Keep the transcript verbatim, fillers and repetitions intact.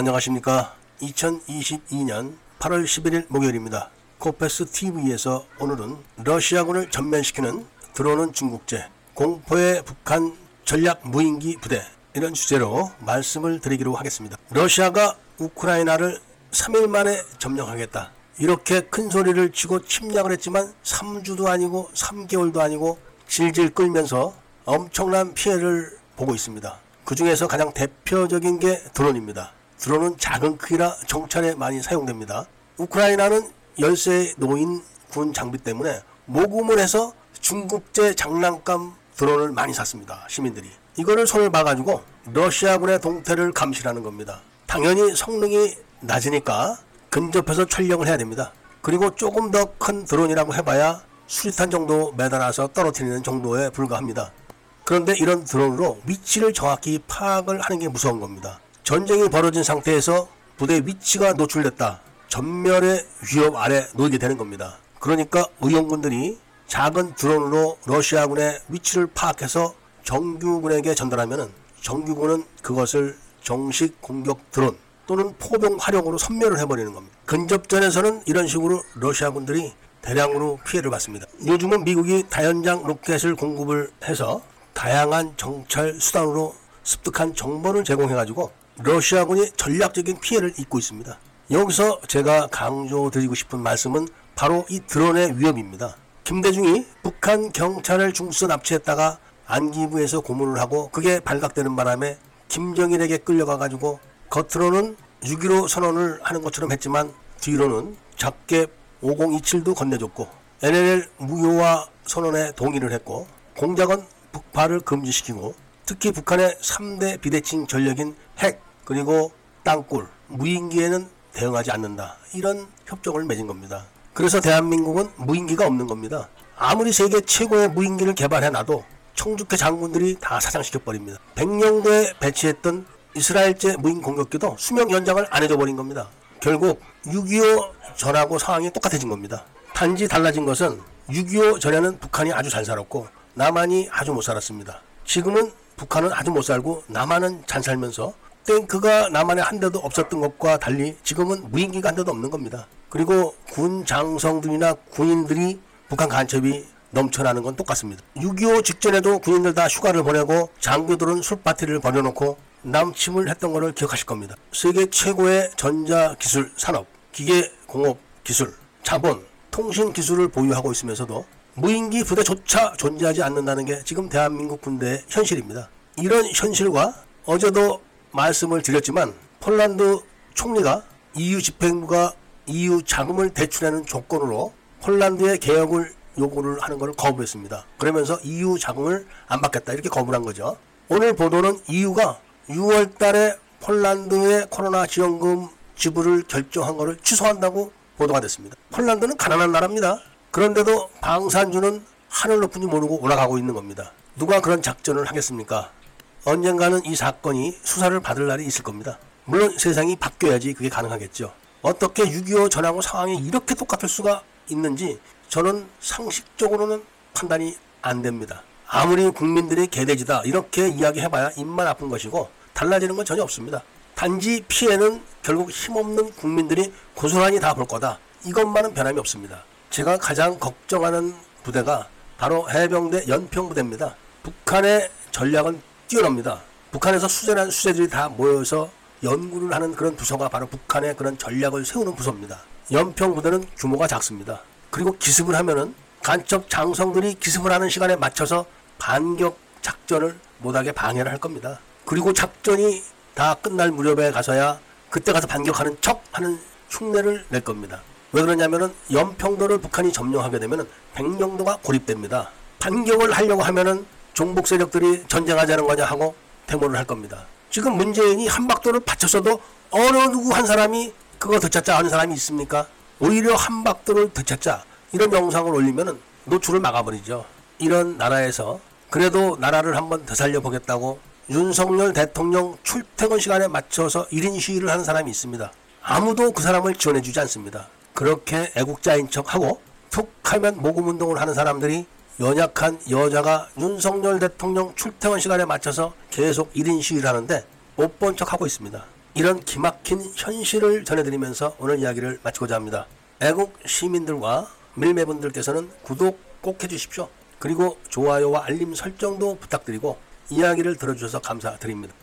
안녕하십니까. 이천이십이년 팔월 십일일 목요일입니다. 코페스티비에서 오늘은 러시아군을 전면시키는 들어오는 중국제, 공포의 북한 전략 무인기 부대, 이런 주제로 말씀을 드리기로 하겠습니다. 러시아가 우크라이나를 삼일 만에 점령하겠다, 이렇게 큰 소리를 치고 침략을 했지만 삼 주도 아니고 삼 개월도 아니고 질질 끌면서 엄청난 피해를 보고 있습니다. 그 중에서 가장 대표적인 게 드론입니다. 드론은 작은 크기라 정찰에 많이 사용됩니다. 우크라이나는 열세에 놓인 군 장비 때문에 모금을 해서 중국제 장난감 드론을 많이 샀습니다. 시민들이 이거를 손을 봐가지고 러시아군의 동태를 감시하는 겁니다. 당연히 성능이 낮으니까 근접해서 촬영을 해야 됩니다. 그리고 조금 더 큰 드론이라고 해봐야 수리탄 정도 매달아서 떨어뜨리는 정도에 불과합니다. 그런데 이런 드론으로 위치를 정확히 파악을 하는 게 무서운 겁니다. 전쟁이 벌어진 상태에서 부대의 위치가 노출됐다, 전멸의 위협 아래 놓이게 되는 겁니다. 그러니까 의용군들이 작은 드론으로 러시아군의 위치를 파악해서 정규군에게 전달하면 정규군은 그것을 정식 공격 드론 또는 포병 활용으로 섬멸을 해버리는 겁니다. 근접전에서는 이런 식으로 러시아군들이 대량으로 피해를 받습니다. 요즘은 미국이 다연장 로켓을 공급을 해서 다양한 정찰 수단으로 습득한 정보를 제공해가지고 러시아군이 전략적인 피해를 입고 있습니다. 여기서 제가 강조드리고 싶은 말씀은 바로 이 드론의 위협입니다. 김대중이 북한 경찰을 중수 납치했다가 안기부에서 고문을 하고 그게 발각되는 바람에 김정일에게 끌려가가지고 겉으로는 육점일오 선언을 하는 것처럼 했지만 뒤로는 작게 오공이칠도 건네줬고 엔엘엘 무효화 선언에 동의를 했고 공작은 북파를 금지시키고 특히 북한의 삼대 비대칭 전력인 핵 그리고 땅굴, 무인기에는 대응하지 않는다, 이런 협정을 맺은 겁니다. 그래서 대한민국은 무인기가 없는 겁니다. 아무리 세계 최고의 무인기를 개발해놔도 청주케 장군들이 다 사장시켜버립니다. 백령도에 배치했던 이스라엘제 무인 공격기도 수명 연장을 안 해줘버린 겁니다. 결국 육점이오 전하고 상황이 똑같아진 겁니다. 단지 달라진 것은 육점이오 전에는 북한이 아주 잘 살았고 남한이 아주 못 살았습니다. 지금은 북한은 아주 못 살고 남한은 잘 살면서 탱크가 남한에 한 대도 없었던 것과 달리 지금은 무인기가 한 대도 없는 겁니다. 그리고 군 장성들이나 군인들이 북한 간첩이 넘쳐나는 건 똑같습니다. 육점이오 직전에도 군인들 다 휴가를 보내고 장교들은 술파티를 벌여놓고 남침을 했던 거를 기억하실 겁니다. 세계 최고의 전자기술 산업, 기계공업 기술, 자본, 통신 기술을 보유하고 있으면서도 무인기 부대조차 존재하지 않는다는 게 지금 대한민국 군대의 현실입니다. 이런 현실과 어제도 말씀을 드렸지만 폴란드 총리가 이유 집행부가 이유 자금을 대출하는 조건으로 폴란드의 개혁을 요구를 하는 것을 거부했습니다. 그러면서 이유 자금을 안 받겠다, 이렇게 거부를 한 거죠. 오늘 보도는 이유가 유월 달에 폴란드의 코로나 지원금 지불을 결정한 것을 취소한다고 보도가 됐습니다. 폴란드는 가난한 나라입니다. 그런데도 방산주는 하늘 높은지 모르고 올라가고 있는 겁니다. 누가 그런 작전을 하겠습니까? 언젠가는 이 사건이 수사를 받을 날이 있을 겁니다. 물론 세상이 바뀌어야지 그게 가능하겠죠. 어떻게 육점이오 전하고 상황이 이렇게 똑같을 수가 있는지 저는 상식적으로는 판단이 안 됩니다. 아무리 국민들이 개돼지다 이렇게 이야기해봐야 입만 아픈 것이고 달라지는 건 전혀 없습니다. 단지 피해는 결국 힘없는 국민들이 고스란히 다 볼 거다, 이것만은 변함이 없습니다. 제가 가장 걱정하는 부대가 바로 해병대 연평부대입니다. 북한의 전략은 뛰어납니다. 북한에서 수재한 수재들이 다 모여서 연구를 하는 그런 부서가 바로 북한의 그런 전략을 세우는 부서입니다. 연평부대는 규모가 작습니다. 그리고 기습을 하면은 간첩 장성들이 기습을 하는 시간에 맞춰서 반격 작전을 못하게 방해를 할 겁니다. 그리고 작전이 다 끝날 무렵에 가서야 그때 가서 반격하는 척 하는 흉내를 낼 겁니다. 왜 그러냐면은 연평도를 북한이 점령하게 되면은 백령도가 고립됩니다. 반격을 하려고 하면은 종북 세력들이 전쟁하자는 거냐 하고 데모를 할 겁니다. 지금 문재인이 한박도를 바쳤어도 어느 누구 한 사람이 그거 되찾자 하는 사람이 있습니까? 오히려 한박도를 되찾자 이런 영상을 올리면은 노출을 막아버리죠. 이런 나라에서 그래도 나라를 한번 되살려 보겠다고 윤석열 대통령 출퇴근 시간에 맞춰서 일인 시위를 하는 사람이 있습니다. 아무도 그 사람을 지원해주지 않습니다. 그렇게 애국자인 척하고 툭 하면 모금운동을 하는 사람들이 연약한 여자가 윤석열 대통령 출퇴원 시간에 맞춰서 계속 일인 시위를 하는데 못 본 척하고 있습니다. 이런 기막힌 현실을 전해드리면서 오늘 이야기를 마치고자 합니다. 애국 시민들과 밀매분들께서는 구독 꼭 해주십시오. 그리고 좋아요와 알림 설정도 부탁드리고 이야기를 들어주셔서 감사드립니다.